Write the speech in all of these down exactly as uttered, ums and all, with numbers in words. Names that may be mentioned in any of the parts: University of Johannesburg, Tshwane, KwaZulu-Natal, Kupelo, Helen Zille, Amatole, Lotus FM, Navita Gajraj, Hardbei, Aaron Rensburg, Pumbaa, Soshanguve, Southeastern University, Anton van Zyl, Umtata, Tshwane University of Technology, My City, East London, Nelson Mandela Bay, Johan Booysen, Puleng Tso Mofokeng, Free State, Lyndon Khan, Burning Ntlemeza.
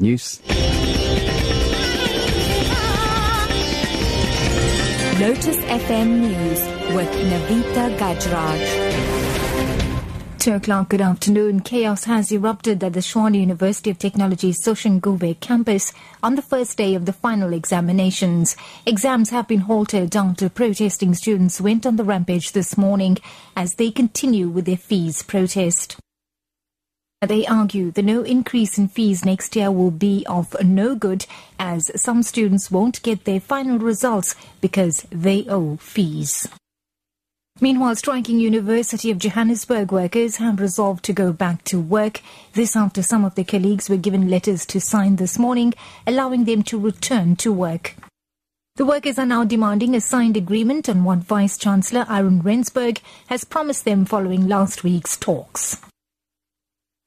News. Lotus F M News with Navita Gajraj. Two o'clock, good afternoon. Chaos has erupted at the Tshwane University of Technology's Soshanguve campus on the first day of the final examinations. Exams have been halted after protesting students went on the rampage this morning as they continue with their fees protest. They argue the no increase in fees next year will be of no good as some students won't get their final results because they owe fees. Meanwhile, striking University of Johannesburg workers have resolved to go back to work. This after some of their colleagues were given letters to sign this morning, allowing them to return to work. The workers are now demanding a signed agreement on what Vice-Chancellor Aaron Rensburg has promised them following last week's talks.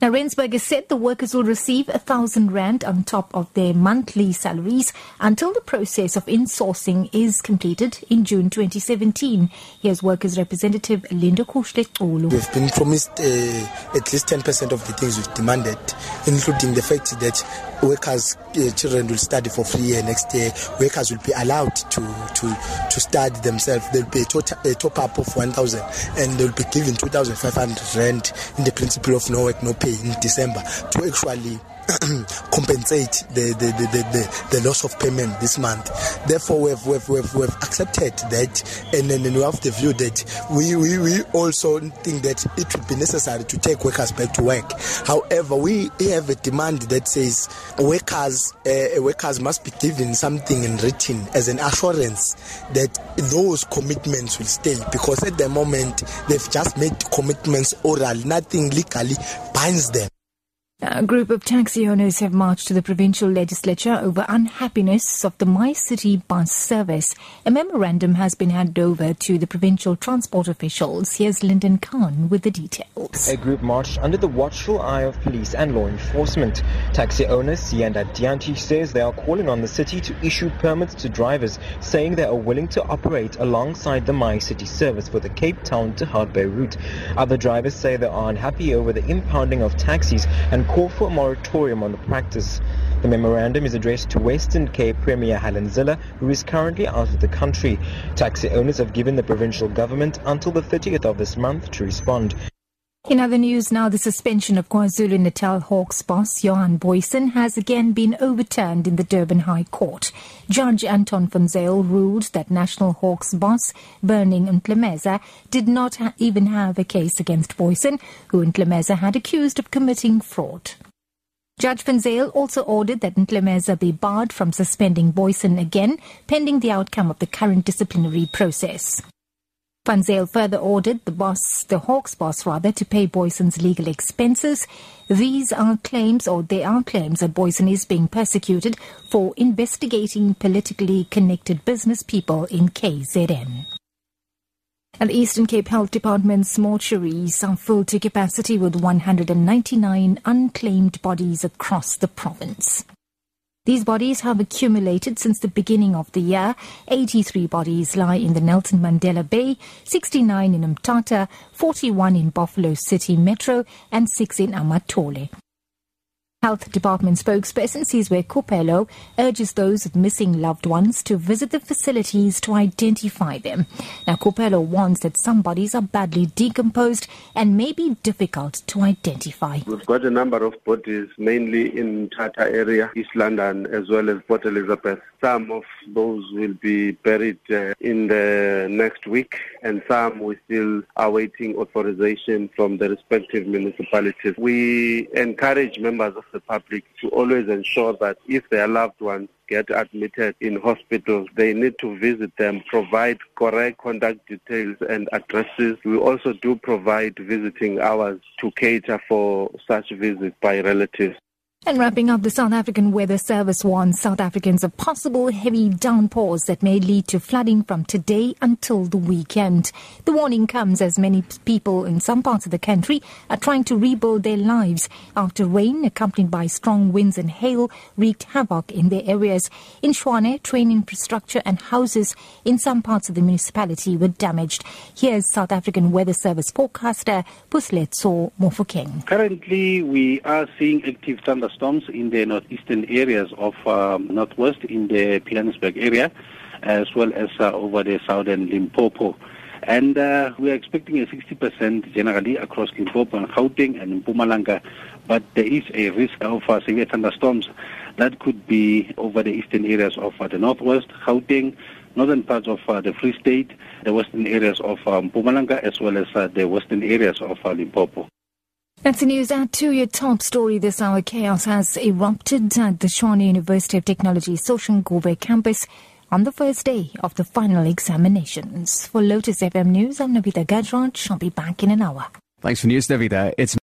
Now, Rensburg has said the workers will receive a thousand rand on top of their monthly salaries until the process of insourcing is completed in June twenty seventeen. Here's workers' representative Linda kursle Olu. We've been promised uh, at least ten percent of the things we've demanded, including the fact that workers' uh, children will study for free uh, next year. Workers will be allowed to to, to study themselves. There will be a, tot- a top-up of one thousand and they will be given two thousand five hundred rand in the principle of no work, no pay in December to actually compensate the, the, the, the, the loss of payment this month. Therefore, we've, we've, we've, we've accepted that, and then we have the view that we, we, we also think that it would be necessary to take workers back to work. However, we have a demand that says workers uh, workers must be given something in writing as an assurance that those commitments will stay, because at the moment they've just made commitments oral, nothing legally binds them. A group of taxi owners have marched to the provincial legislature over unhappiness of the My City bus service. A memorandum has been handed over to the provincial transport officials. Here's Lyndon Khan with the details. A group marched under the watchful eye of police and law enforcement. Taxi owner Siyanda Dianti says they are calling on the city to issue permits to drivers, saying they are willing to operate alongside the My City service for the Cape Town to Hardbei route. Other drivers say they are unhappy over the impounding of taxis and call for a moratorium on the practice. The memorandum is addressed to Western Cape Premier Helen Zille, who is currently out of the country. Taxi owners have given the provincial government until the thirtieth of this month to respond. In other news now, the suspension of KwaZulu-Natal Hawks boss Johan Booysen has again been overturned in the Durban High Court. Judge Anton van Zyl ruled that National Hawks boss Burning Ntlemeza did not ha- even have a case against Booysen, who Ntlemeza had accused of committing fraud. Judge van Zyl also ordered that Ntlemeza be barred from suspending Booysen again, pending the outcome of the current disciplinary process. Van Zyl further ordered the boss, the Hawks boss rather, to pay Booysen's legal expenses. These are claims, or there are claims, that Booysen is being persecuted for investigating politically connected business people in K Z N. And the Eastern Cape Health Department's mortuaries are full to capacity with one hundred ninety-nine unclaimed bodies across the province. These bodies have accumulated since the beginning of the year. eighty-three bodies lie in the Nelson Mandela Bay, sixty-nine in Umtata, forty-one in Buffalo City Metro and six in Amatole. Health Department spokesperson Sizwe Kupelo urges those with missing loved ones to visit the facilities to identify them. Now, Kupelo warns that some bodies are badly decomposed and may be difficult to identify. We've got a number of bodies, mainly in Umtata area, East London, as well as Port Elizabeth. Some of those will be buried uh, in the next week, and some we still are waiting authorization from the respective municipalities. We encourage members of the public to always ensure that if their loved ones get admitted in hospitals, they need to visit them, provide correct contact details and addresses. We also do provide visiting hours to cater for such visits by relatives. And wrapping up, the South African Weather Service warns South Africans of possible heavy downpours that may lead to flooding from today until the weekend. The warning comes as many people in some parts of the country are trying to rebuild their lives after rain accompanied by strong winds and hail wreaked havoc in their areas. In Tshwane, train infrastructure and houses in some parts of the municipality were damaged. Here's South African Weather Service forecaster Puleng Tso Mofokeng. Currently, we are seeing active thunder thunderstorms in the northeastern areas of um, northwest in the Pilanesberg area, as well as uh, over the southern Limpopo. And uh, we are expecting a sixty percent generally across Limpopo and Gauteng and Mpumalanga, but there is a risk of uh, severe thunderstorms that could be over the eastern areas of uh, the northwest, Gauteng, northern parts of uh, the Free State, the western areas of um, Mpumalanga, as well as uh, the western areas of uh, Limpopo. That's the news. Our two-year top story this hour. Chaos has erupted at the Tshwane University of Technology Soshanguve campus on the first day of the final examinations. For Lotus F M News, I'm Navita Gajraj. I'll be back in an hour. Thanks for news, Navita. It's